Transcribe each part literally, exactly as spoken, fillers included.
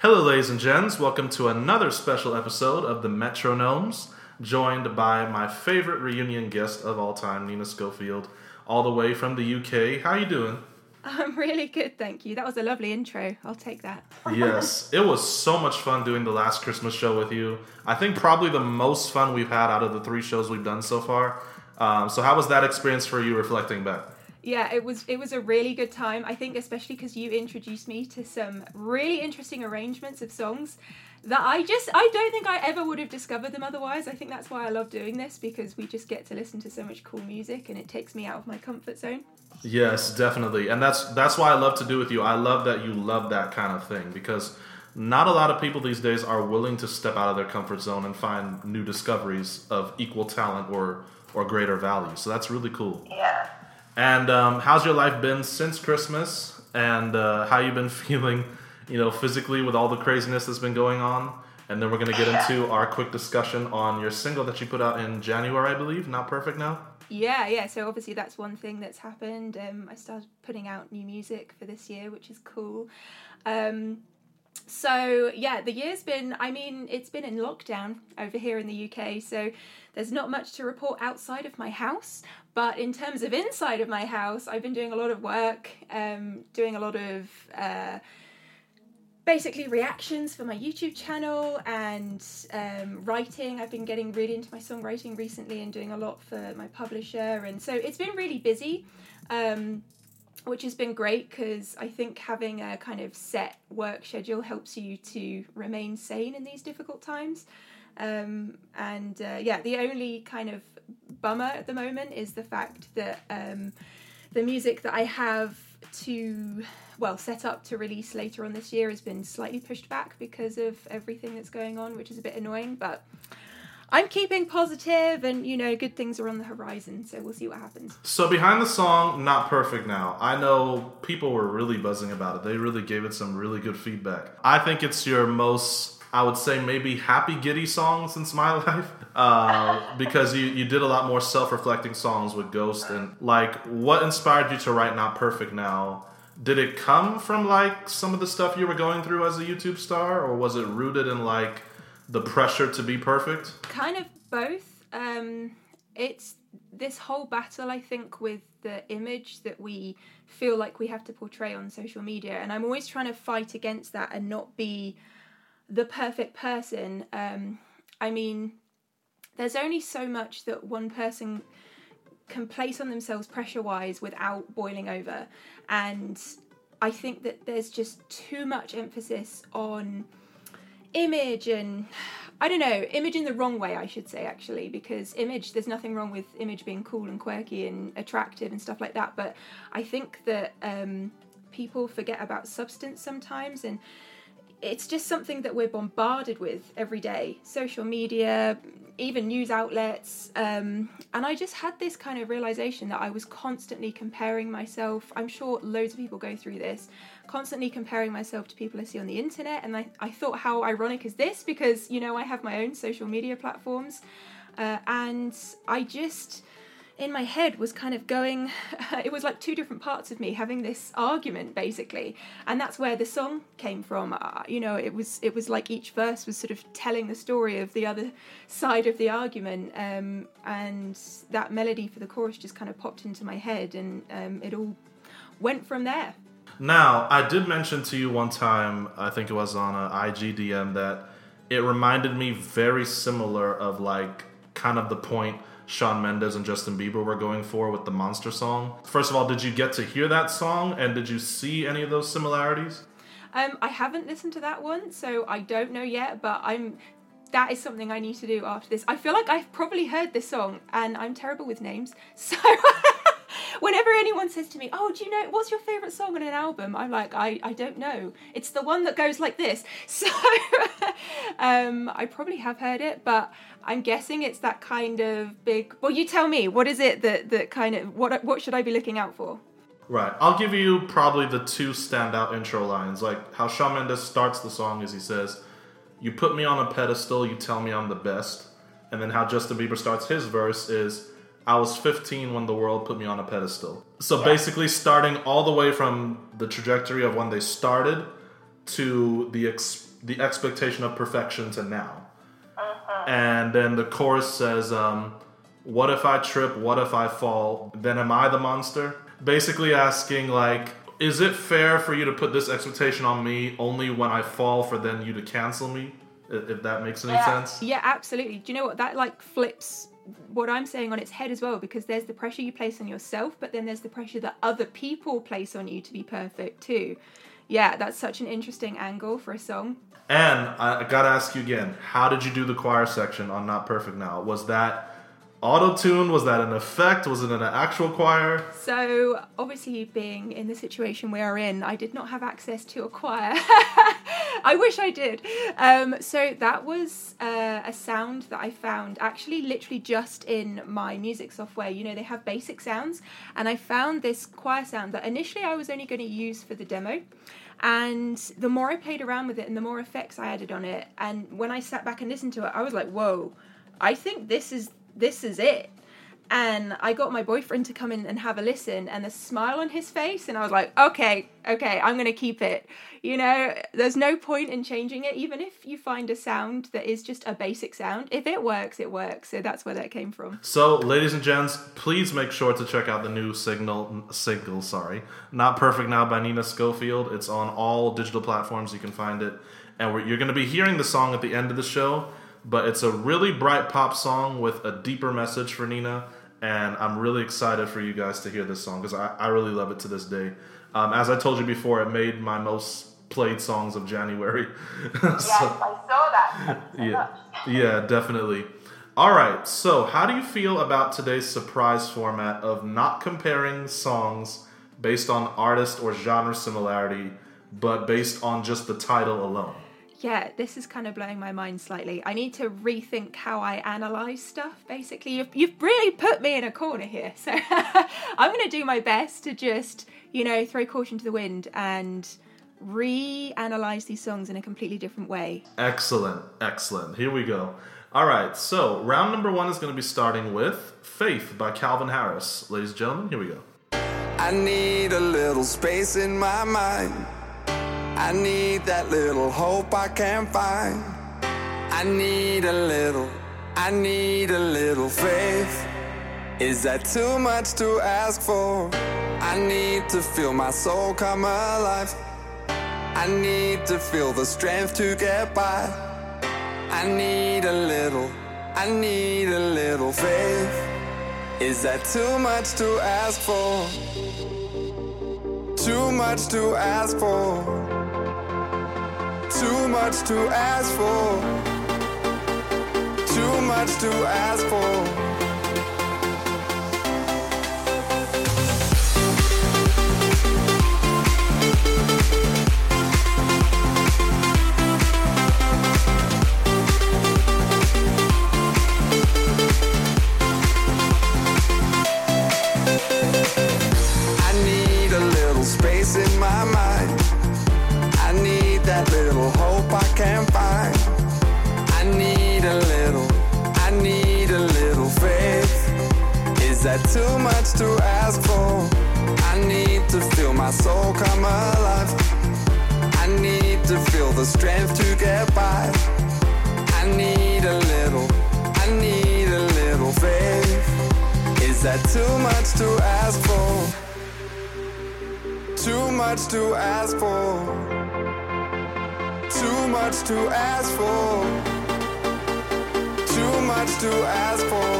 Hello, ladies and gents. Welcome to another special episode of The Metronomes, joined by my favorite reunion guest of all time, Nina Schofield, all the way from the U K. How are you doing? I'm really good, thank you. That was a lovely intro. I'll take that. Yes, it was so much fun doing the last Christmas show with you. I think probably the most fun we've had out of the three shows we've done so far. Um, so how was that experience for you reflecting back? Yeah, it was it was a really good time. I think especially because you introduced me to some really interesting arrangements of songs that I just, I don't think I ever would have discovered them otherwise. I think that's why I love doing this, because we just get to listen to so much cool music and it takes me out of my comfort zone. Yes, definitely. And that's that's why I love to do with you. I love that you love that kind of thing, because not a lot of people these days are willing to step out of their comfort zone and find new discoveries of equal talent or, or greater value. So that's really cool. Yeah. And um, how's your life been since Christmas, and uh, how you been feeling, you know, physically with all the craziness that's been going on? And then we're going to get into our quick discussion on your single that you put out in January, I believe, Not Perfect Now? Yeah, yeah. So obviously that's one thing that's happened. Um, I started putting out new music for this year, which is cool. Um, so, yeah, the year's been, I mean, it's been in lockdown over here in the U K, so there's not much to report outside of my house. But in terms of inside of my house, I've been doing a lot of work, um, doing a lot of uh, basically reactions for my YouTube channel and um, writing. I've been getting really into my songwriting recently and doing a lot for my publisher. And so it's been really busy, um, which has been great, because I think having a kind of set work schedule helps you to remain sane in these difficult times. Um, and uh, yeah, the only kind of bummer at the moment is the fact that um, the music that I have to, well, set up to release later on this year has been slightly pushed back because of everything that's going on, which is a bit annoying, but I'm keeping positive and, you know, good things are on the horizon, so we'll see what happens. So behind the song, Not Perfect Now, I know people were really buzzing about it. They really gave it some really good feedback. I think it's your most, I would say, maybe happy, giddy songs since my life, uh, because you, you did a lot more self-reflecting songs with Ghost. And like, what inspired you to write Not Perfect Now? Did it come from like some of the stuff you were going through as a YouTube star, or was it rooted in like the pressure to be perfect? Kind of both. Um, it's this whole battle, I think, with the image that we feel like we have to portray on social media. And I'm always trying to fight against that and not be the perfect person. Um, I mean, there's only so much that one person can place on themselves pressure-wise without boiling over. And I think that there's just too much emphasis on image and, I don't know, image in the wrong way, I should say, actually, because image, there's nothing wrong with image being cool and quirky and attractive and stuff like that. But I think that um, people forget about substance sometimes, and it's just something that we're bombarded with every day. Social media, even news outlets. Um, and I just had this kind of realization that I was constantly comparing myself. I'm sure loads of people go through this. Constantly comparing myself to people I see on the internet. And I, I thought, how ironic is this? Because, you know, I have my own social media platforms. Uh, and I just, in my head, was kind of going, it was like two different parts of me having this argument, basically. And that's where the song came from. Uh, you know, it was it was like each verse was sort of telling the story of the other side of the argument. Um, and that melody for the chorus just kind of popped into my head, and um, it all went from there. Now, I did mention to you one time, I think it was on an I G D M, that it reminded me very similar of like kind of the point Shawn Mendes and Justin Bieber were going for with the Monster song. First of all, did you get to hear that song, and did you see any of those similarities? Um, I haven't listened to that one, so I don't know yet, but I'm that is something I need to do after this. I feel like I've probably heard this song, and I'm terrible with names, so whenever anyone says to me, oh, do you know, what's your favourite song on an album? I'm like, I, I don't know. It's the one that goes like this. So um, I probably have heard it, but I'm guessing it's that kind of big, well, you tell me, what is it that, that kind of, what what should I be looking out for? Right. I'll give you probably the two standout intro lines, like how Shawn Mendes starts the song is he says, you put me on a pedestal, you tell me I'm the best. And then how Justin Bieber starts his verse is, I was fifteen when the world put me on a pedestal. So basically starting all the way from the trajectory of when they started to the ex- the expectation of perfection to now. Uh-huh. And then the chorus says, um, what if I trip? What if I fall? Then am I the monster? Basically asking, like, is it fair for you to put this expectation on me only when I fall for then you to cancel me? If that makes any yeah. sense. Yeah, absolutely. Do you know what? That, like, flips what I'm saying on its head as well, because there's the pressure you place on yourself, but then there's the pressure that other people place on you to be perfect too. Yeah, that's such an interesting angle for a song. And I gotta ask you again, how did you do the choir section on Not Perfect Now? Was that auto-tune? Was that an effect? Was it an actual choir? So, obviously, being in the situation we are in, I did not have access to a choir. I wish I did. Um, so that was uh, a sound that I found actually literally just in my music software. You know, they have basic sounds. And I found this choir sound that initially I was only going to use for the demo. And the more I played around with it and the more effects I added on it, and when I sat back and listened to it, I was like, whoa, I think this is this is it. And I got my boyfriend to come in and have a listen, and the smile on his face, and I was like, okay, okay, I'm going to keep it. You know, there's no point in changing it, even if you find a sound that is just a basic sound. If it works, it works. So that's where that came from. So, ladies and gents, please make sure to check out the new signal, single, sorry, Not Perfect Now by Nina Schofield. It's on all digital platforms. You can find it. And we're, you're going to be hearing the song at the end of the show, but it's a really bright pop song with a deeper message for Nina. And I'm really excited for you guys to hear this song because I, I really love it to this day. Um, as I told you before, it made my most played songs of January. so, yes, I saw that. So yeah, yeah, definitely. All right, so how do you feel about today's surprise format of not comparing songs based on artist or genre similarity, but based on just the title alone? Yeah, this is kind of blowing my mind slightly. I need to rethink how I analyse stuff, basically. You've, you've really put me in a corner here. So I'm going to do my best to just, you know, throw caution to the wind and reanalyse these songs in a completely different way. Excellent, excellent. Here we go. All right, so round number one is going to be starting with Faith by Calvin Harris. Ladies and gentlemen, here we go. I need a little space in my mind. I need that little hope I can find. I need a little, I need a little faith. Is that too much to ask for? I need to feel my soul come alive. I need to feel the strength to get by. I need a little, I need a little faith. Is that too much to ask for? Too much to ask for. Too much to ask for. Too much to ask for. I need a little space in my mind. I need that little I can find. I need a little, I need a little faith. Is that too much to ask for? I need to feel my soul come alive. I need to feel the strength to get by. I need a little, I need a little faith. Is that too much to ask for? Too much to ask for. Too much to ask for. Too much to ask for.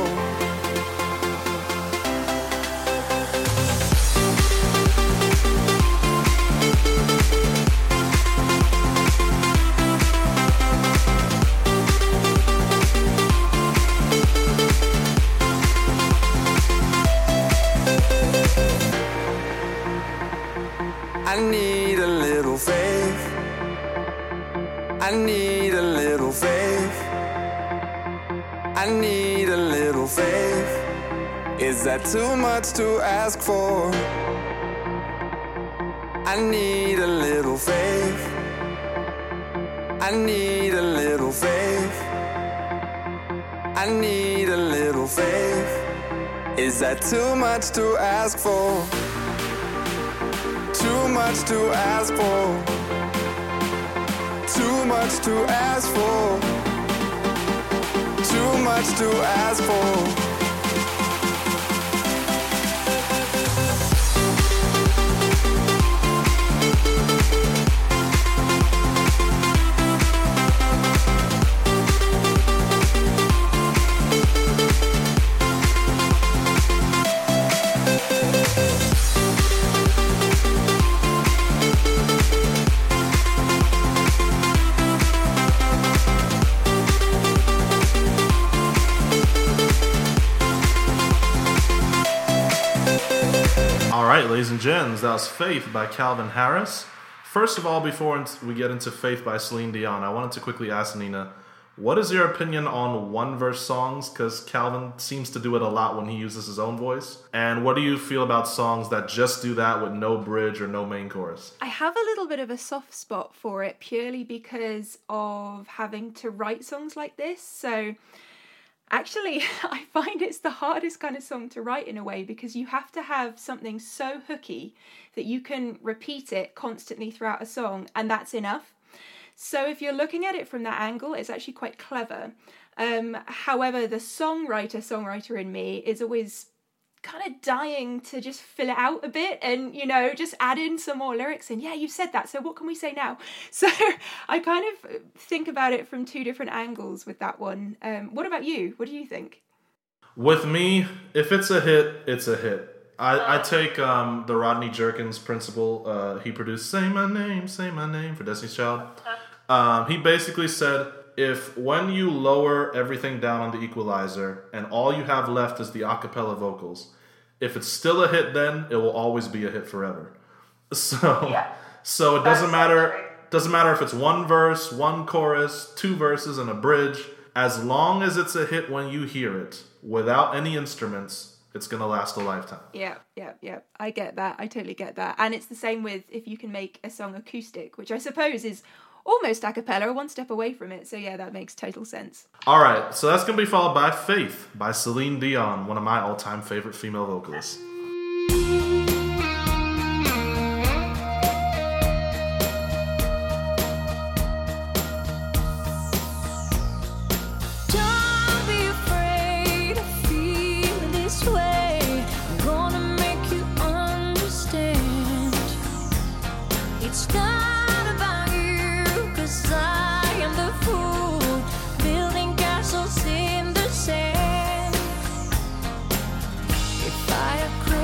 I need a little faith. I need a little faith. I need a little faith. Is that too much to ask for? I need a little faith. I need a little faith. I need a little faith. Is that too much to ask for? Too much to ask for. Too much to ask for. Too much to ask for. Ladies and gents, that was Faith by Calvin Harris. First of all, before we get into Faith by Celine Dion, I wanted to quickly ask Nina, what is your opinion on one-verse songs? Because Calvin seems to do it a lot when he uses his own voice. And what do you feel about songs that just do that with no bridge or no main chorus? I have a little bit of a soft spot for it purely because of having to write songs like this. So actually, I find it's the hardest kind of song to write in a way, because you have to have something so hooky that you can repeat it constantly throughout a song, and that's enough. So if you're looking at it from that angle, it's actually quite clever. Um, however, the songwriter, songwriter in me is always kind of dying to just fill it out a bit and, you know, just add in some more lyrics and, yeah, you said that, so what can we say now? So I kind of think about it from two different angles with that one. Um, what about you? What do you think? With me, if it's a hit, it's a hit. I, I take um, the Rodney Jerkins principle. Uh, he produced Say My Name, Say My Name for Destiny's Child. Um, he basically said, if when you lower everything down on the equalizer and all you have left is the a cappella vocals, if it's still a hit then, it will always be a hit forever. So yeah. so it That's doesn't matter right. doesn't matter if it's one verse, one chorus, two verses and a bridge. As long as it's a hit when you hear it, without any instruments, it's going to last a lifetime. Yeah, yeah, yeah. I get that. I totally get that. And it's the same with if you can make a song acoustic, which I suppose is almost a cappella, one step away from it. So yeah, that makes total sense. All right, so that's going to be followed by Faith by Celine Dion, one of my all-time favorite female vocalists. I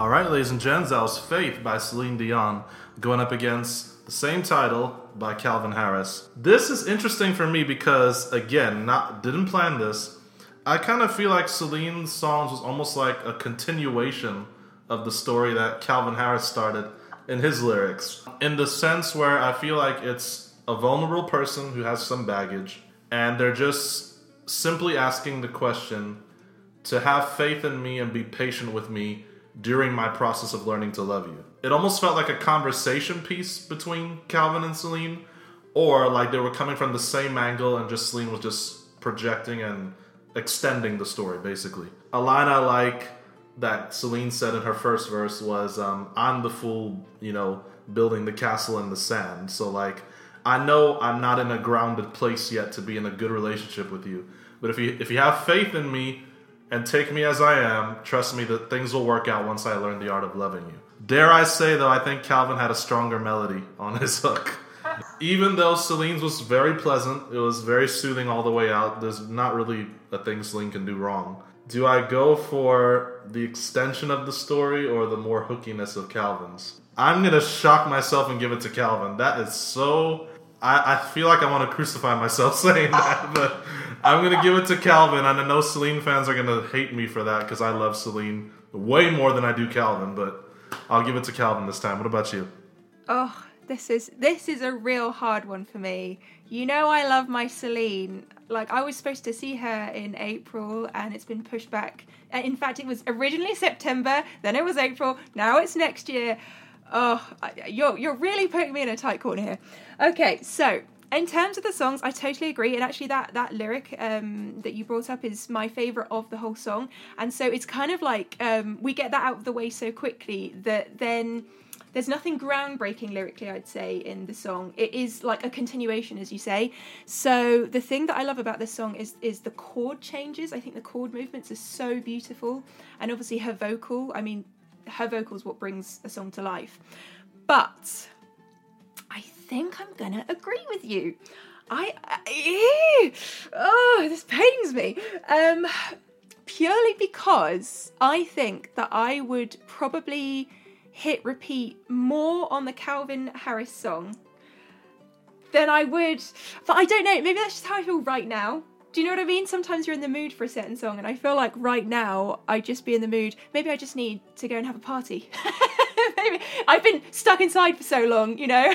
All right, ladies and gents, that was Faith by Celine Dion, going up against the same title by Calvin Harris. This is interesting for me because, again, not didn't plan this. I kind of feel like Celine's songs was almost like a continuation of the story that Calvin Harris started in his lyrics, in the sense where I feel like it's a vulnerable person who has some baggage, and they're just simply asking the question to have faith in me and be patient with me during my process of learning to love you. It almost felt like a conversation piece between Calvin and Celine, or like they were coming from the same angle and just Celine was just projecting and extending the story, basically. A line I like that Celine said in her first verse was, um, I'm the fool, you know, building the castle in the sand. So, like, I know I'm not in a grounded place yet to be in a good relationship with you, but if you if you have faith in me and take me as I am, trust me that things will work out once I learn the art of loving you. Dare I say, though, I think Calvin had a stronger melody on his hook. Even though Celine's was very pleasant, it was very soothing all the way out. There's not really a thing Celine can do wrong. Do I go for the extension of the story or the more hookiness of Calvin's? I'm going to shock myself and give it to Calvin. That is so... I, I feel like I want to crucify myself saying that, but I'm going to give it to Calvin. I know Celine fans are going to hate me for that because I love Celine way more than I do Calvin, but I'll give it to Calvin this time. What about you? Oh, this is this is a real hard one for me. You know I love my Celine. Like, I was supposed to see her in April, and it's been pushed back. In fact, it was originally September, then it was April, now it's next year. Oh, you're you're really putting me in a tight corner here. Okay, so in terms of the songs, I totally agree. And actually that, that lyric um, that you brought up is my favourite of the whole song. And so it's kind of like um, we get that out of the way so quickly that then there's nothing groundbreaking lyrically, I'd say, in the song. It is like a continuation, as you say. So the thing that I love about this song is is the chord changes. I think the chord movements are so beautiful. And obviously her vocal, I mean, her vocals what brings a song to life. But I think I'm gonna agree with you. I, I oh this pains me um purely because I think that I would probably hit repeat more on the Calvin Harris song than I would, but I don't know, maybe that's just how I feel right now. Do you know what I mean? Sometimes you're in the mood for a certain song, and I feel like right now I'd just be in the mood. Maybe I just need to go and have a party. Maybe I've been stuck inside for so long, you know.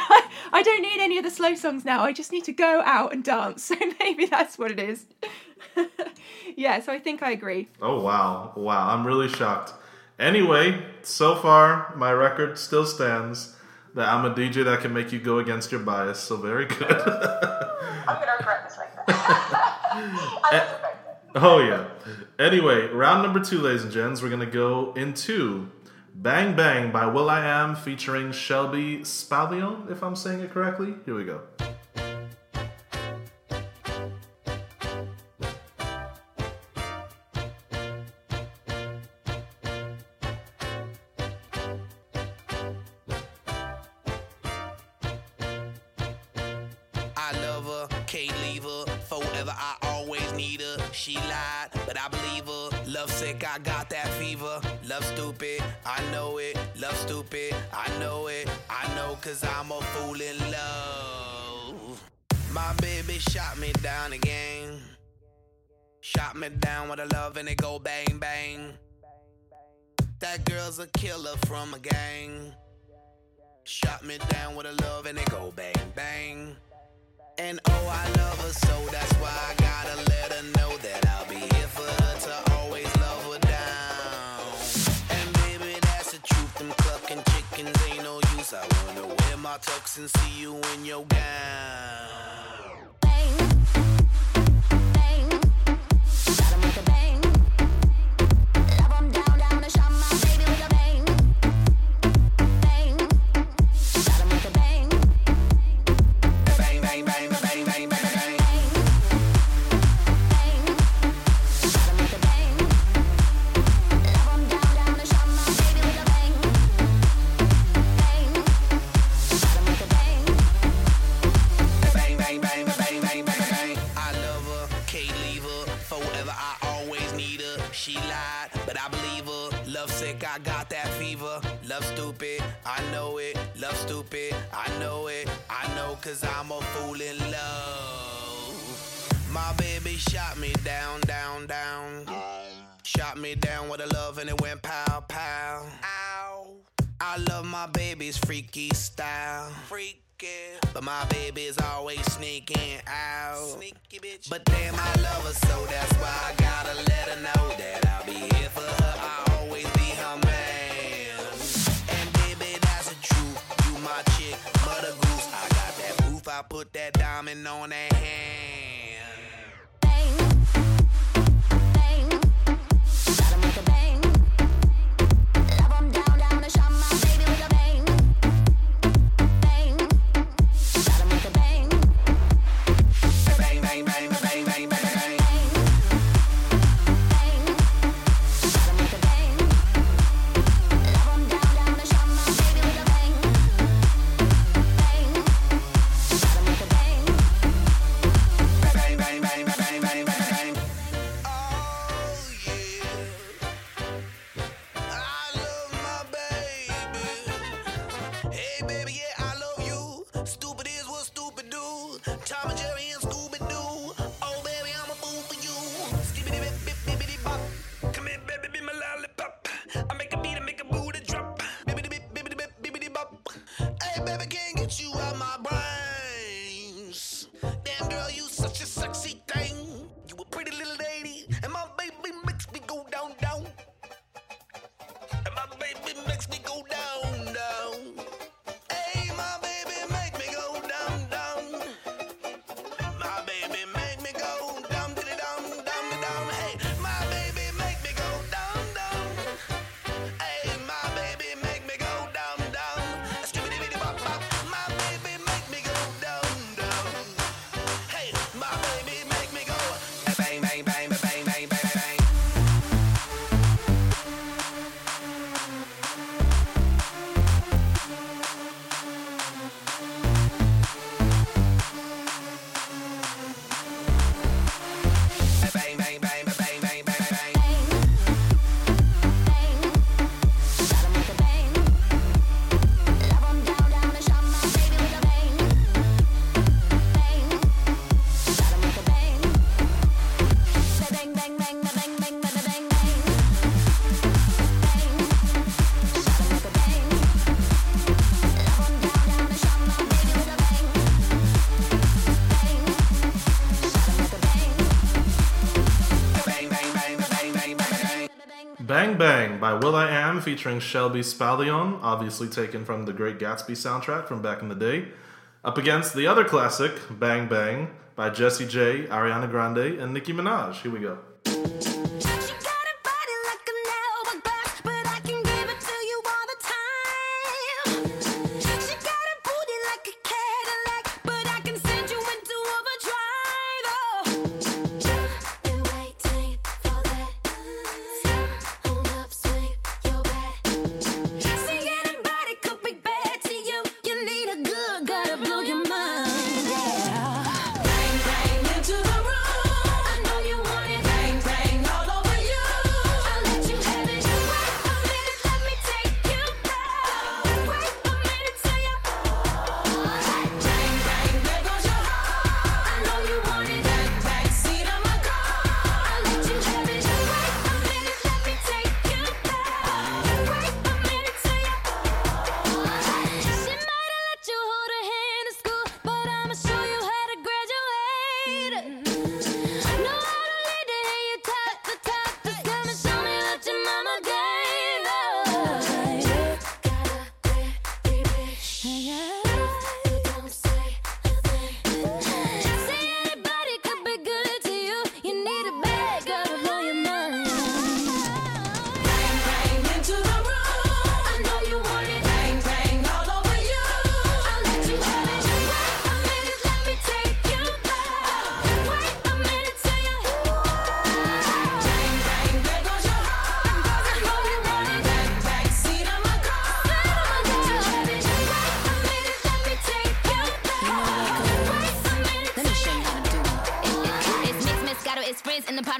I don't need any of the slow songs now. I just need to go out and dance. So maybe that's what it is. Yeah, so I think I agree. Oh, wow. Wow. I'm really shocked. Anyway, so far, my record still stands that I'm a D J that can make you go against your bias. So very good. I'm going to regret this later. Oh, yeah. Anyway, round number two, ladies and gents, we're going to go into Bang Bang by Will.i.am featuring Shelby Spalione, if I'm saying it correctly. Here we go. And it go bang bang. That girl's a killer from a gang. Shot me down with a love and it go bang bang. And oh, I love her, so that's why I gotta let her know that I'll be here for her to always love her down. And baby, that's the truth. Them clucking chickens ain't no use. I wanna wear my tux and see you in your gown. Bang. Bang, bang. fever, love stupid, I know it, love stupid, I know it, I know cause I'm a fool in love. My baby shot me down, down, down. Shot me down with a love and it went pow, pow. Ow. I love my baby's freaky style. Freaky. But my baby's always sneaking out. Sneaky bitch. But damn, I love her, so that's why I gotta let her know that I'll be here for her. I'll always be her man. And baby, that's the truth. You my chick, mother goose. I got that proof. I put that diamond on that hand. Bang, bang, gotta make a bang. Love 'em down, down, and shot my baby with a bang. By Will.i.am featuring Shelby Spalione, obviously taken from the Great Gatsby soundtrack from back in the day, up against the other classic, Bang Bang, by Jessie J, Ariana Grande, and Nicki Minaj. Here we go.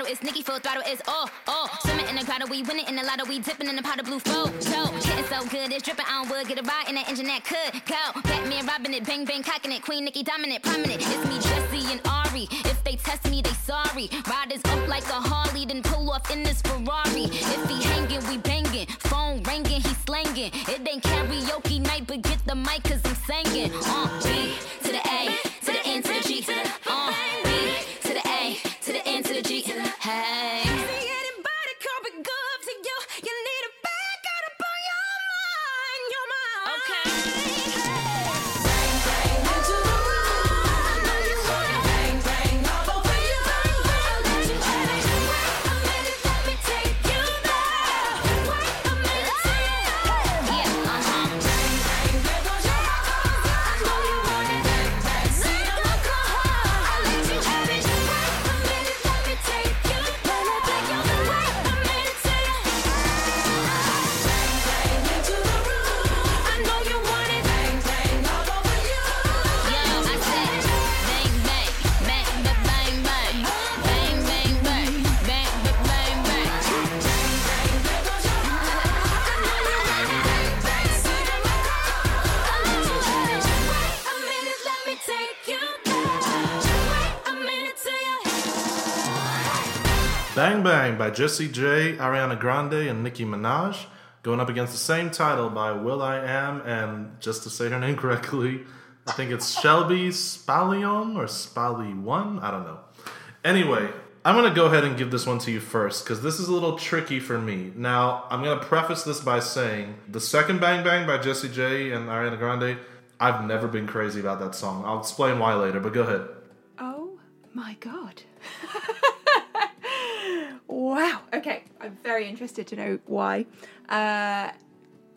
It's Nicki, full throttle, it's oh, oh. Swimming in in the grotto, we winning in the lotto, we dipping in the pot of blue flow. So, shitting so good, it's dripping, I don't would get a ride in that engine that could go. Batman robbing it, bang bang cocking it, Queen Nicki dominant, prominent. It's me, Jessie, and Ari. If they test me, they sorry. Riders up like a Harley, then pull off in this Ferrari. If he hanging, we banging. Phone ringing, he slanging. It ain't karaoke night, but get the mic, cause I'm singing. Uh, B to the A, to the N to the G. Uh, B to the A, to the N to the G. Hey. Bang Bang by Jessie J, Ariana Grande, and Nicki Minaj, going up against the same title by Will.i.am and, just to say her name correctly, I think it's Shelby Spalione or Spalione? I don't know. Anyway, I'm going to go ahead and give this one to you first, because this is a little tricky for me. Now, I'm going to preface this by saying the second Bang Bang by Jessie J and Ariana Grande, I've never been crazy about that song. I'll explain why later, but go ahead. Oh my God. Wow. Okay, I'm very interested to know why. Uh,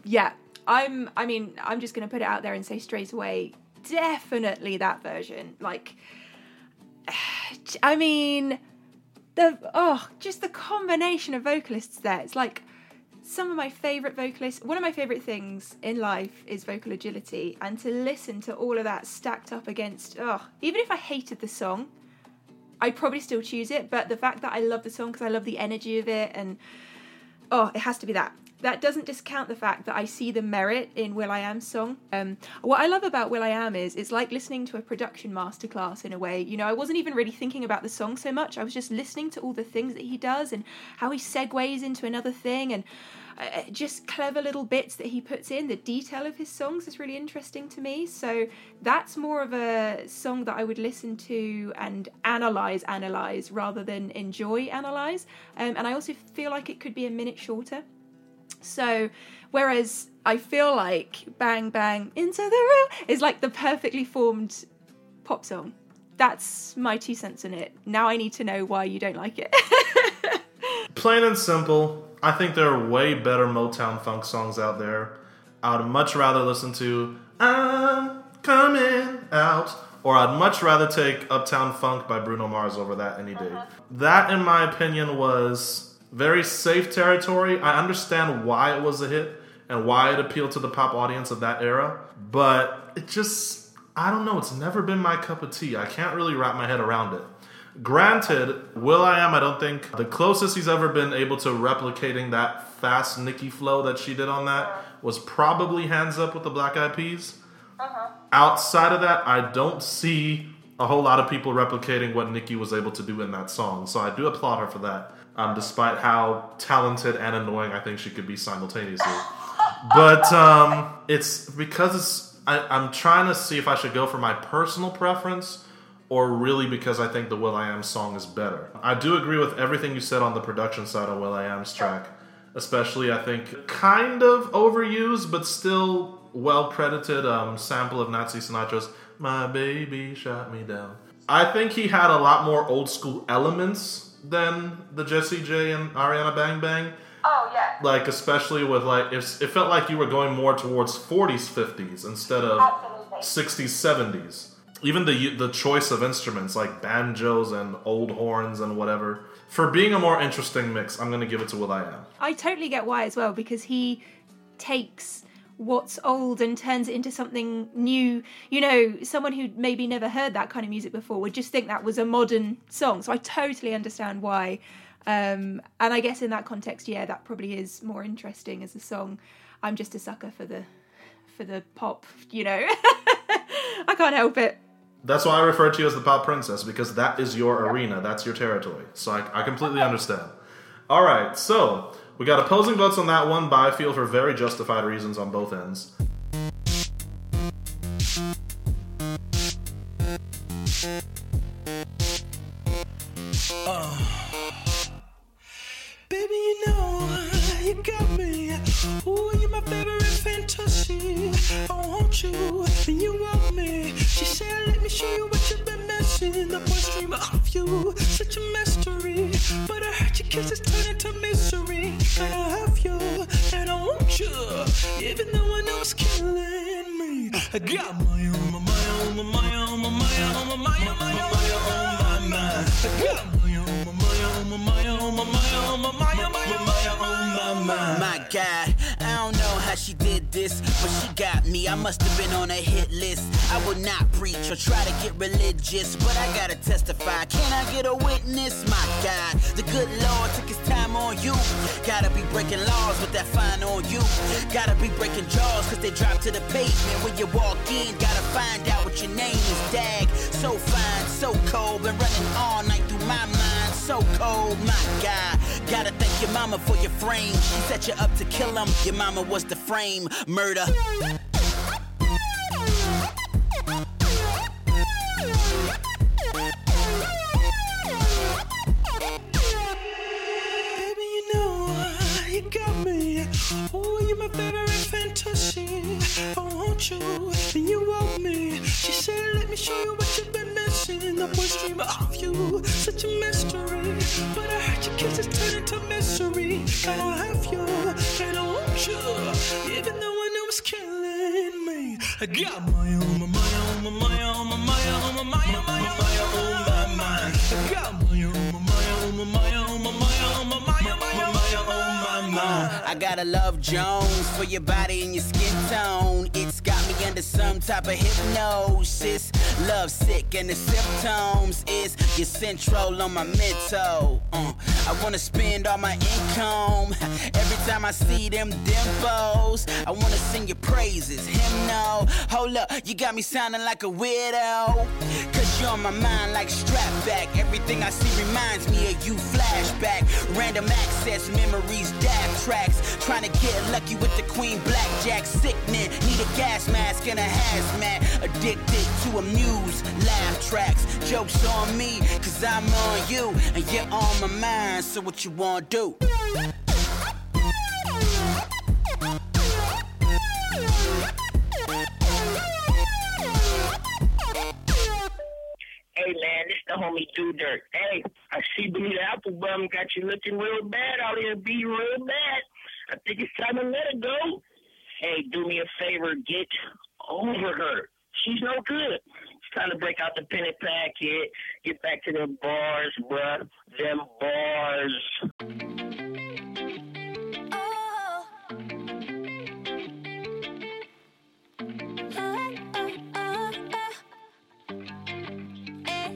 yeah, I'm. I mean, I'm just going to put it out there and say straight away, definitely that version. Like, I mean, the oh, just the combination of vocalists there. It's like some of my favourite vocalists. One of my favourite things in life is vocal agility, and to listen to all of that stacked up against. Oh, even if I hated the song, I'd probably still choose it, but the fact that I love the song because I love the energy of it, and oh, it has to be that. That doesn't discount the fact that I see the merit in Will.i.am's song. Um, what I love about Will.i.am is it's like listening to a production masterclass in a way. You know, I wasn't even really thinking about the song so much. I was just listening to all the things that he does and how he segues into another thing, and uh, just clever little bits that he puts in. The detail of his songs is really interesting to me. So that's more of a song that I would listen to and analyse, analyse, rather than enjoy, analyse. Um, and I also feel like it could be a minute shorter. So, whereas I feel like Bang Bang Into the Room is like the perfectly formed pop song. That's my two cents on it. Now I need to know why you don't like it. Plain and simple, I think there are way better Motown funk songs out there. I would much rather listen to I'm Coming Out, or I'd much rather take Uptown Funk by Bruno Mars over that any day. Uh-huh. That, in my opinion, was very safe territory. I understand why it was a hit and why it appealed to the pop audience of that era, but it just, I don't know, it's never been my cup of tea. I can't really wrap my head around it. Granted, Will.i.am, I don't think the closest he's ever been able to replicating that fast Nicki flow that she did on that was probably Hands Up with the Black Eyed Peas. Uh-huh. Outside of that, I don't see a whole lot of people replicating what Nicki was able to do in that song, so I do applaud her for that. Um, despite how talented and annoying I think she could be simultaneously. But um, it's because it's, I, I'm trying to see if I should go for my personal preference or really because I think the Will.i.am song is better. I do agree with everything you said on the production side on Will.i.am's track, especially I think kind of overused but still well-credited um, sample of Nancy Sinatra's My Baby Shot Me Down. I think he had a lot more old-school elements than the Jessie J and Ariana Bang Bang. Oh, yeah. Like, especially with, like, if, it felt like you were going more towards forties, fifties instead of Absolutely. sixties, seventies. Even the the choice of instruments, like banjos and old horns and whatever. For being a more interesting mix, I'm going to give it to Will.i.am. I totally get why as well, because he takes what's old and turns it into something new. You know, someone who maybe never heard that kind of music before would just think that was a modern song. So I totally understand why Um, and I guess in that context, yeah, that probably is more interesting as a song. I'm just a sucker for the for the pop, you know. I can't help it. That's why I refer to you as the pop princess, because that is your yeah. arena. That's your territory. So I, I completely understand. All right, so we got opposing votes on that one, but I feel for very justified reasons on both ends. But I gotta testify, can I get a witness? My God, the good Lord took his time on you. Gotta be breaking laws with that fine on you. Gotta be breaking jaws cause they drop to the pavement. When you walk in, gotta find out what your name is. Dag, so fine, so cold. Been running all night through my mind, so cold, my God. Gotta thank your mama for your frame. She set you up to kill him, your mama was the frame. Murder. I got my own, my own, my own, my own, my own, my own, my own, my own, my I got my own, my own, my own, my own, my own, my own, my I gotta love Jones for your body and your skin tone. It's got me under some type of hypnosis. Love sick and the symptoms is your central on my mental. Uh, I wanna spend all my income every time I see them dimples. I wanna sing your praises, hymnal. Hold up, you got me sounding like a widow. Cause you're on my mind like strap back. Everything I see reminds me of you flashback. Random access, memories, dab tracks. Trying to get lucky with the queen blackjack. Sickening, need a gas mask and a hazmat. Addicted to a music. News, laugh tracks, jokes on me, cause I'm on you, and you're on my mind, so what you wanna do? Hey man, this the homie Do Dirt. Hey, I see Benita Applebum got you looking real bad out here, be real bad. I think it's time to let it go. Hey, do me a favor, get over her. She's no good. It's time to break out the pen and pad, kid. Get back to them bars, bruh. Them bars. Oh. Oh, oh, oh, oh. Eh.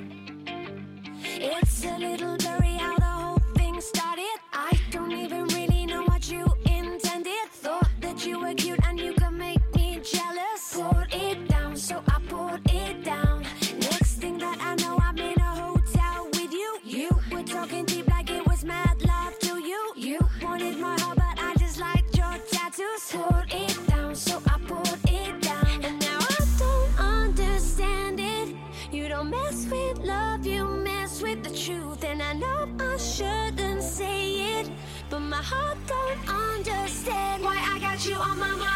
It's a little blurry how the whole thing started. I don't even really know what you intended. Thought that you were cute and you could make me jealous. Poured it down, so I poured it down. Next thing that I know, I'm in a hotel with you. You were talking deep like it was mad love to you. You wanted my heart, but I just liked your tattoos. Poured it down, so I poured it down. And now I don't understand it. You don't mess with love, you mess with the truth. And I know I shouldn't say it, but my heart don't understand why I got you on my mind.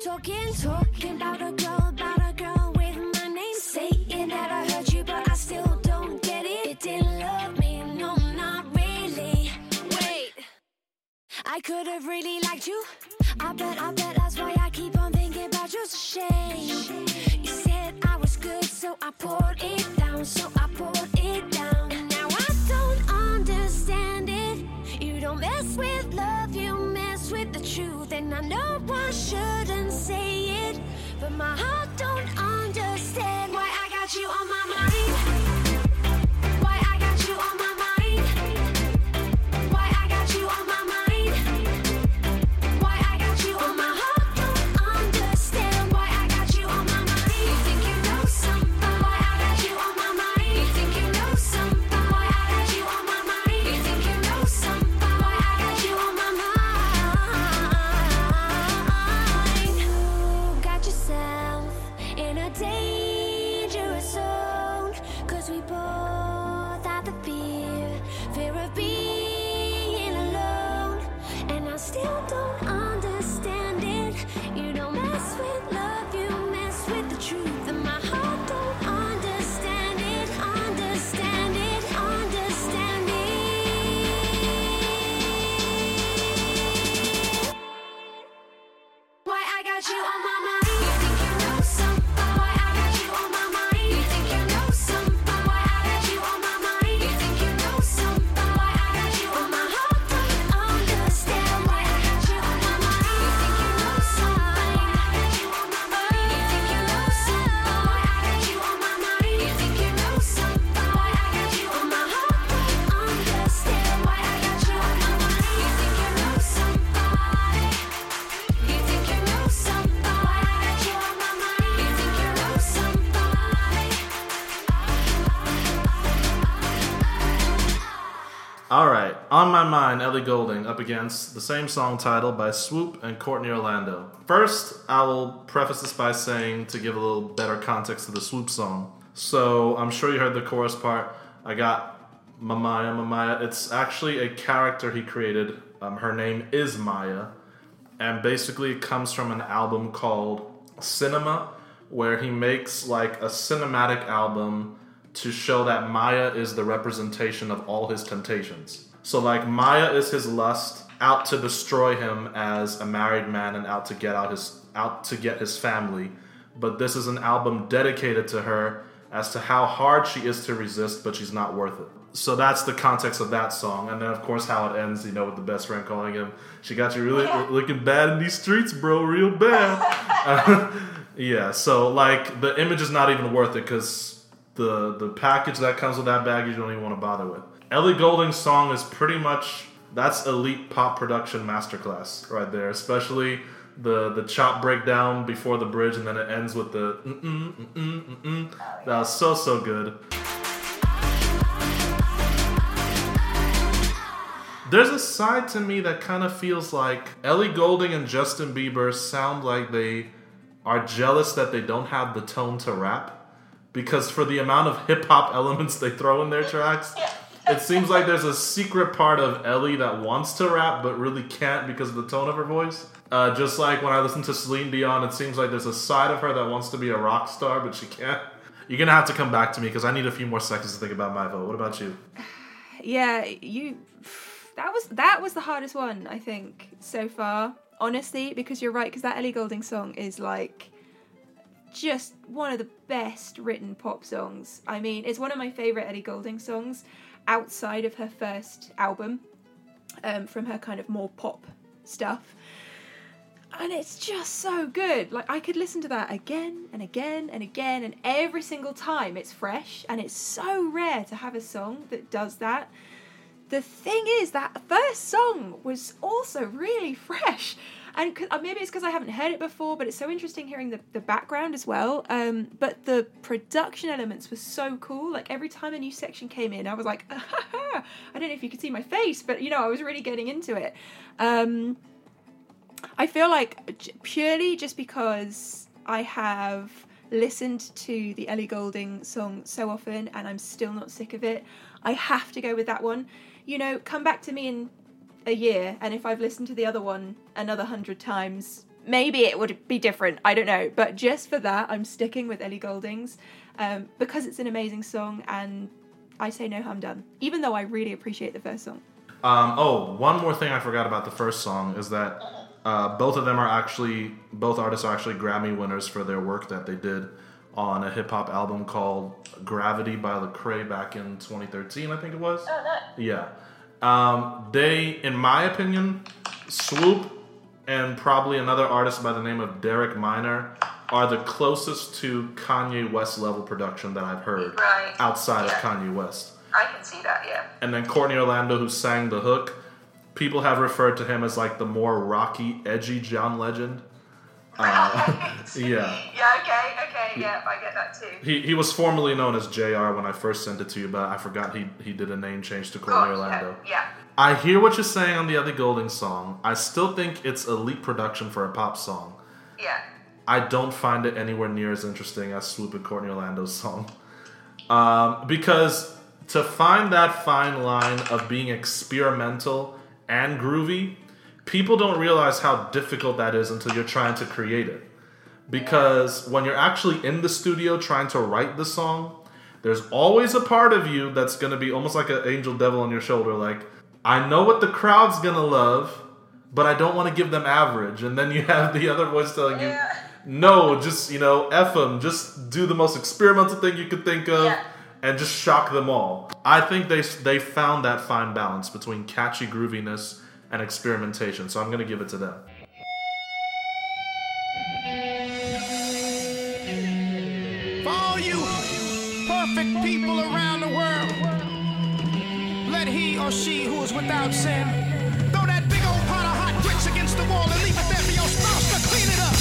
Talking, talking about a girl, about a girl with could have really liked you. I bet, I bet that's why I keep on thinking about you. It's a shame. You said I was good, so I poured it down, so I poured it down. And now I don't understand it. You don't mess with love, you mess with the truth. And I know I shouldn't say it, but my heart don't understand why I got you on my mind. Alright, On My Mind, Ellie Goulding, up against the same song title by Swoop and Courtney Orlando. First, I will preface this by saying, to give a little better context to the Swoop song. So, I'm sure you heard the chorus part. I got Mamaya, Mamaya. It's actually a character he created. Um, her name is Maya. And basically, it comes from an album called Cinema, where he makes like a cinematic album to show that Maya is the representation of all his temptations. So, like, Maya is his lust, out to destroy him as a married man and out to get out his out to get his family. But this is an album dedicated to her as to how hard she is to resist, but she's not worth it. So that's the context of that song. And then, of course, how it ends, you know, with the best friend calling him, she got you really yeah. looking bad in these streets, bro, real bad. Yeah, so, like, the image is not even worth it because The the package that comes with that baggage you don't even want to bother with. Ellie Goulding's song is pretty much, that's elite pop production masterclass right there. Especially the, the chop breakdown before the bridge and then it ends with the mm-mm, mm-mm, mm-mm. That was so, so good. There's a side to me that kind of feels like Ellie Goulding and Justin Bieber sound like they are jealous that they don't have the tone to rap. Because for the amount of hip-hop elements they throw in their tracks, it seems like there's a secret part of Ellie that wants to rap but really can't because of the tone of her voice. Uh, just like when I listen to Celine Dion, it seems like there's a side of her that wants to be a rock star but she can't. You're going to have to come back to me because I need a few more seconds to think about my vote. What about you? Yeah, you. That was that was the hardest one, I think, so far. Honestly, because you're right, because that Ellie Goulding song is like just one of the best written pop songs. I mean, it's one of my favourite Ellie Goulding songs outside of her first album, um, from her kind of more pop stuff. And it's just so good. Like, I could listen to that again and again and again, and every single time it's fresh, and it's so rare to have a song that does that. The thing is, that first song was also really fresh. And maybe it's because I haven't heard it before, but it's so interesting hearing the, the background as well. Um, but the production elements were so cool. Like, every time a new section came in, I was like, ah, ha, ha. I don't know if you could see my face, but, you know, I was really getting into it. Um, I feel like purely just because I have listened to the Ellie Goulding song so often and I'm still not sick of it, I have to go with that one. You know, come back to me in a year, and if I've listened to the other one another hundred times, maybe it would be different. I don't know, but just for that, I'm sticking with Ellie Goulding's um, because it's an amazing song, and I say no harm done, even though I really appreciate the first song. Um, oh, one more thing I forgot about the first song is that uh, both of them are actually, both artists are actually Grammy winners for their work that they did on a hip-hop album called Gravity by Lecrae back in twenty thirteen, I think it was. Oh, nice. Yeah. Um, they, in my opinion, Swoop and probably another artist by the name of Derek Minor are the closest to Kanye West level production that I've heard right. outside yeah. of Kanye West. I can see that, yeah. And then Courtney Orlando, who sang the hook, people have referred to him as like the more rocky, edgy John Legend. Uh, yeah. Yeah, okay, okay, yeah, I get that too. He he was formerly known as J R when I first sent it to you, but I forgot he, he did a name change to Courtney oh, Orlando. Yeah, yeah. I hear what you're saying on the Ellie Goulding song. I still think it's elite production for a pop song. Yeah. I don't find it anywhere near as interesting as Swoop and Courtney Orlando's song. Um, because to find that fine line of being experimental and groovy, people don't realize how difficult that is until you're trying to create it. Because when you're actually in the studio trying to write the song, there's always a part of you that's going to be almost like an angel devil on your shoulder. Like, I know what the crowd's going to love, but I don't want to give them average. And then you have the other voice telling you, no, just, you know, F them. Just do the most experimental thing you could think of. Yeah. And just shock them all. I think they they found that fine balance between catchy grooviness and experimentation. So I'm going to give it to them. For all you perfect people around the world, let he or she who is without sin throw that big old pot of hot bricks against the wall and leave it there for your spouse to clean it up.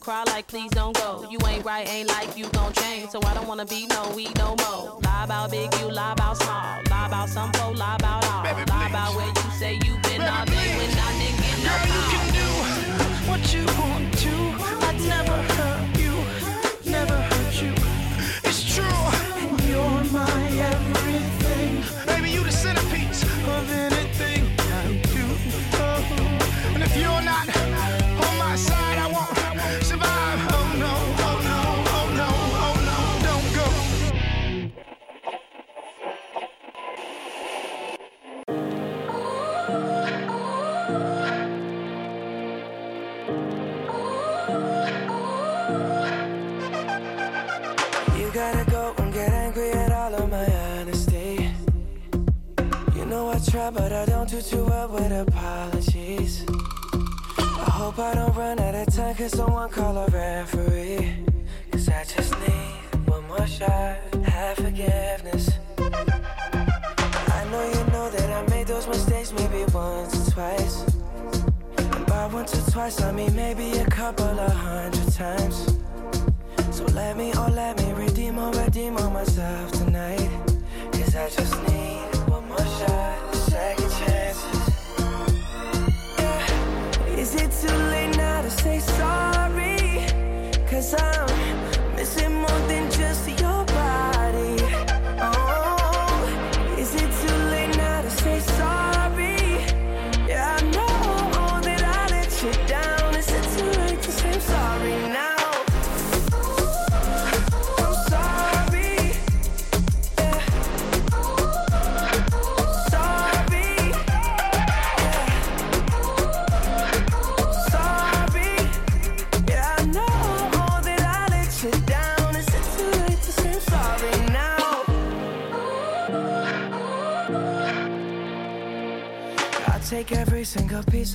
Cry like please don't go. You ain't right, ain't like you gon' change. So I don't wanna be no we no more. Lie about big, you lie about small. Lie about some folk, lie about all. Baby, lie about where you say you been. Baby, all day when I didn't get no. Girl, you can do what you want to. I never hurt you, never hurt you. It's true. And you're my everything. Baby, you the centerpiece of anything I do. Oh. And if you're not on my side, I won't. Survive, oh no, oh no, oh no, oh no, don't go. You gotta go and get angry at all of my honesty. You know I try, but I don't do too well with apologies. I hope I don't run out of time, cause someone call a referee. Cause I just need one more shot, have forgiveness. I know you know that I made those mistakes maybe once or twice. And by once or twice, I mean maybe a couple of hundred times. So let me, oh let me redeem or redeem on myself tonight. Cause I just need one more shot, second chances. Yeah. Is it too late now to say sorry? Cause I'm missing more than just your body. Oh, is it too late now to say sorry? Yeah, I know that I let you down. Is it too late to say I'm sorry now? Take every single piece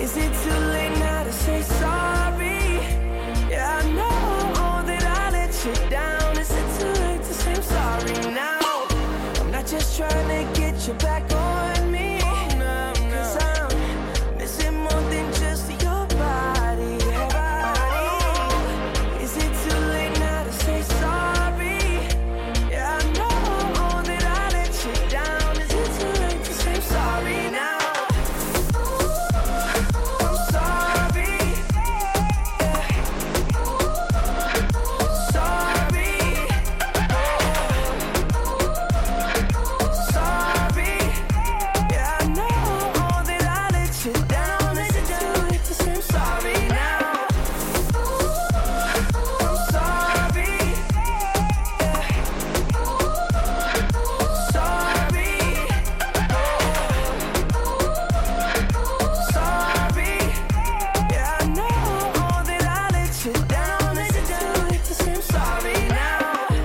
Is it too late now to say sorry? Yeah, I know that I let you down. Is it too late to say I'm sorry now? I'm not just trying to get you back on me. No, no. Cause I'm missing more than just your body. Oh, is it too late now to say sorry? Yeah, I know that I let you down. Is it too late to say I'm sorry now?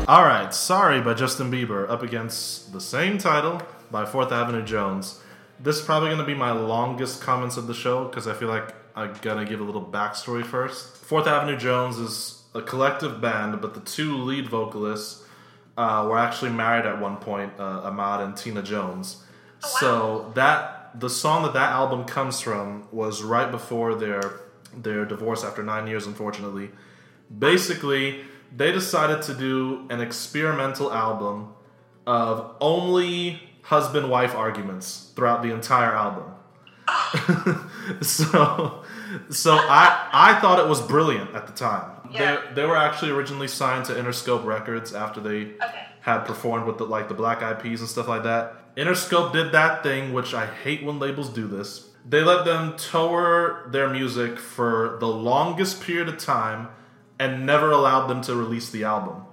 Alright, Sorry by Justin Bieber, up against the same title by fourth Avenue Jones. This is probably going to be my longest comments of the show, because I feel like I gotta give a little backstory first. fourth Avenue Jones is a collective band, but the two lead vocalists uh, were actually married at one point, uh, Ahmad and Tina Jones. Oh, wow. So that the song that that album comes from was right before their their divorce after nine years, unfortunately. Basically, they decided to do an experimental album of only husband-wife arguments throughout the entire album. so so I I thought it was brilliant at the time. Yeah. They, they were actually originally signed to Interscope Records after they okay. had performed with the, like the Black Eyed Peas and stuff like that. Interscope did that thing, which I hate when labels do this. They let them tour their music for the longest period of time and never allowed them to release the album.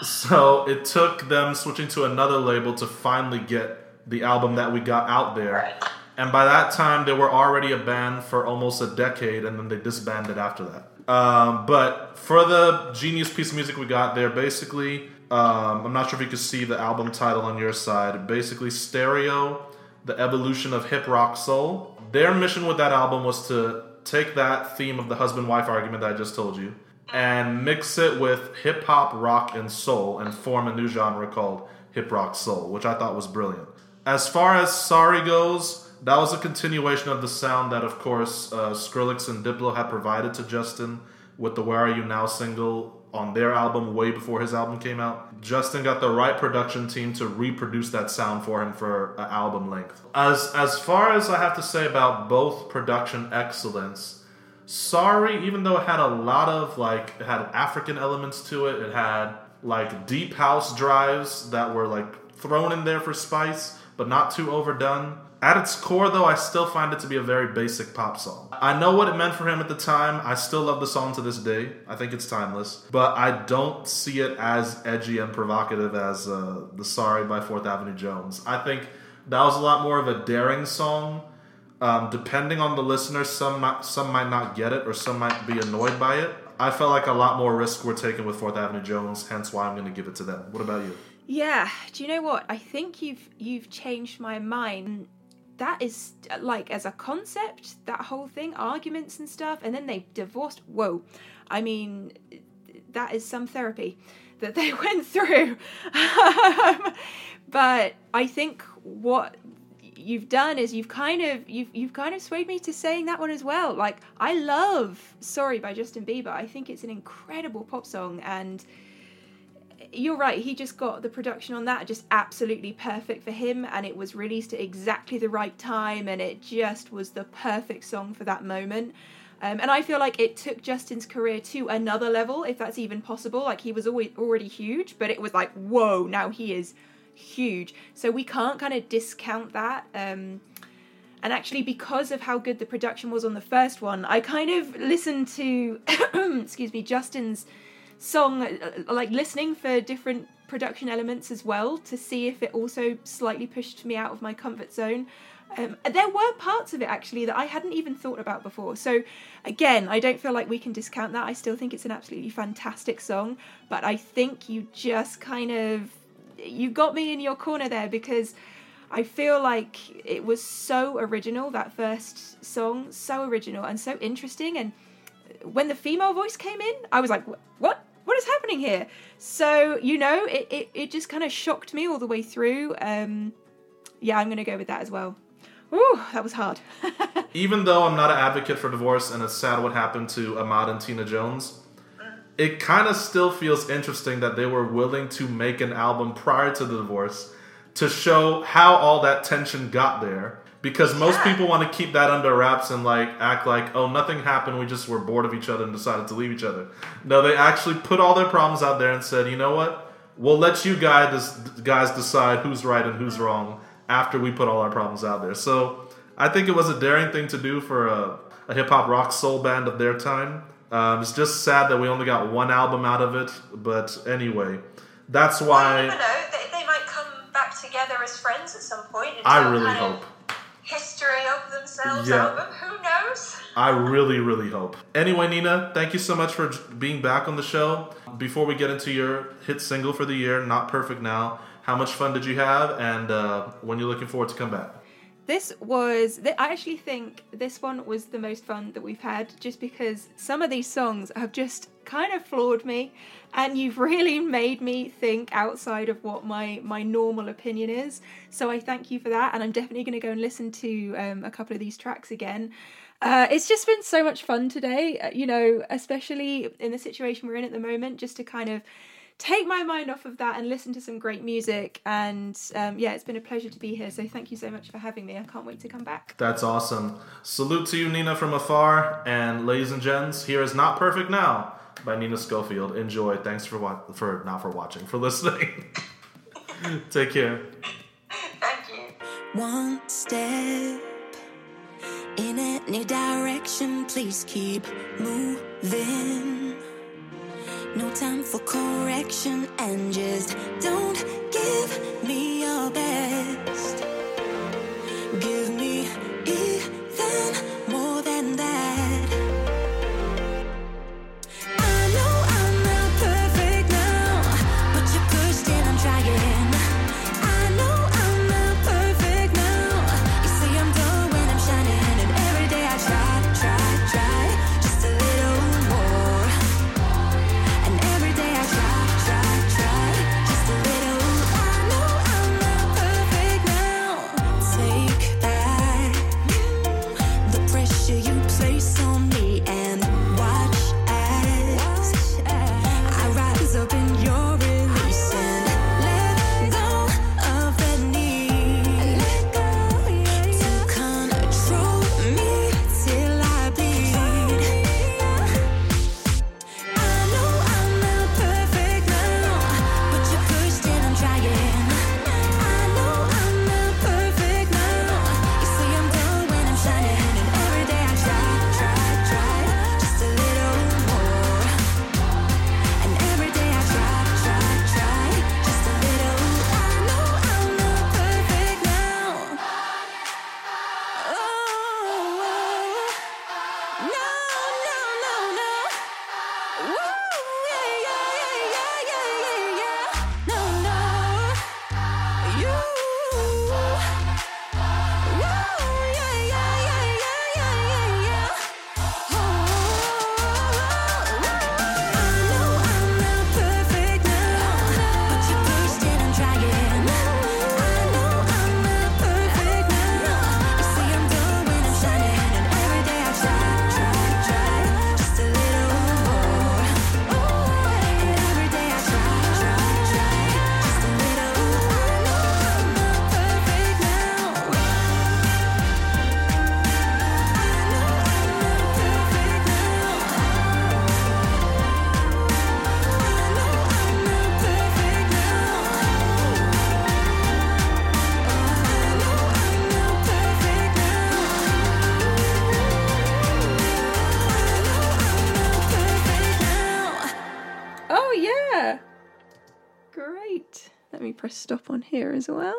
So it took them switching to another label to finally get the album that we got out there. Right. And by that time, they were already a band for almost a decade, and then they disbanded after that. Um, but for the genius piece of music we got there, basically, um, I'm not sure if you could see the album title on your side, basically Stereo, The Evolution of Hip Rock Soul. Their mission with that album was to take that theme of the husband-wife argument that I just told you, and mix it with hip-hop, rock, and soul, and form a new genre called hip-rock soul, which I thought was brilliant. As far as Sorry goes, that was a continuation of the sound that, of course, uh, Skrillex and Diplo had provided to Justin with the Where Are You Now single on their album way before his album came out. Justin got the right production team to reproduce that sound for him for an album length. As, as far as I have to say about both production excellence, Sorry, even though it had a lot of, like, it had African elements to it, it had, like, deep house drives that were, like, thrown in there for spice, but not too overdone. At its core, though, I still find it to be a very basic pop song. I know what it meant for him at the time. I still love the song to this day. I think it's timeless. But I don't see it as edgy and provocative as uh, the Sorry by fourth Avenue Jones. I think that was a lot more of a daring song. Um, depending on the listener, some might, some might not get it or some might be annoyed by it. I felt like a lot more risks were taken with fourth Avenue Jones, hence why I'm going to give it to them. What about you? Yeah. Do you know what? I think you've you've changed my mind. That is, like, as a concept, that whole thing, arguments and stuff, and then they divorced. Whoa. I mean, that is some therapy that they went through. um, but I think what you've done is you've kind of you've you've kind of swayed me to saying that one as well. Like, I love Sorry by Justin Bieber. I think it's an incredible pop song, and you're right, he just got the production on that just absolutely perfect for him, and it was released at exactly the right time, and it just was the perfect song for that moment. Um, and I feel like it took Justin's career to another level, if that's even possible. Like, he was always already huge, but it was like, whoa, now he is huge. So we can't kind of discount that. Um, and actually, because of how good the production was on the first one, I kind of listened to, excuse me, Justin's song, like listening for different production elements as well to see if it also slightly pushed me out of my comfort zone. Um, there were parts of it actually that I hadn't even thought about before. So again, I don't feel like we can discount that. I still think it's an absolutely fantastic song, but I think you just kind of, you got me in your corner there, because I feel like it was so original, that first song, so original and so interesting. And when the female voice came in, I was like, what? What is happening here? So, you know, it, it, it just kind of shocked me all the way through. Um, yeah, I'm going to go with that as well. Ooh, that was hard. Even though I'm not an advocate for divorce and it's sad what happened to Ahmad and Tina Jones, it kind of still feels interesting that they were willing to make an album prior to the divorce to show how all that tension got there. Because most yeah. people want to keep that under wraps and like act like, oh, nothing happened, we just were bored of each other and decided to leave each other. No, they actually put all their problems out there and said, you know what? We'll let you guys guys decide who's right and who's wrong after we put all our problems out there. So I think it was a daring thing to do for a, a hip-hop rock soul band of their time. Um, it's just sad that we only got one album out of it. But anyway, that's why... Well, you never know. They, they might come back together as friends at some point. I really hope. History of themselves yeah. album. Who knows? I really, really hope. Anyway, Nina, thank you so much for being back on the show. Before we get into your hit single for the year, Not Perfect Now, how much fun did you have, and uh, when you're looking forward to come back? This was... Th- I actually think this one was the most fun that we've had, just because some of these songs have just kind of floored me, and you've really made me think outside of what my, my normal opinion is. So I thank you for that, and I'm definitely going to go and listen to um, a couple of these tracks again. Uh, it's just been so much fun today, you know, especially in the situation we're in at the moment, just to kind of take my mind off of that and listen to some great music. And um, yeah, it's been a pleasure to be here. So thank you so much for having me. I can't wait to come back. That's awesome. Salute to you, Nina, from afar. And ladies and gents, here is Not Perfect Now by Nina Schofield. Enjoy. Thanks for wa- for not for watching, for listening. Take care. Thank you. One step in any direction, please keep moving. No time for correction, and just don't give me your best. Give me even more than that. I know I'm not perfect now, but you pushed it, I'm trying. I know I'm not perfect now. You say I'm done when I'm shining, and every day I try, try, try, just a little more. Try, try, just a little. I know I'm not perfect now. Great. Let me press stop on here as well.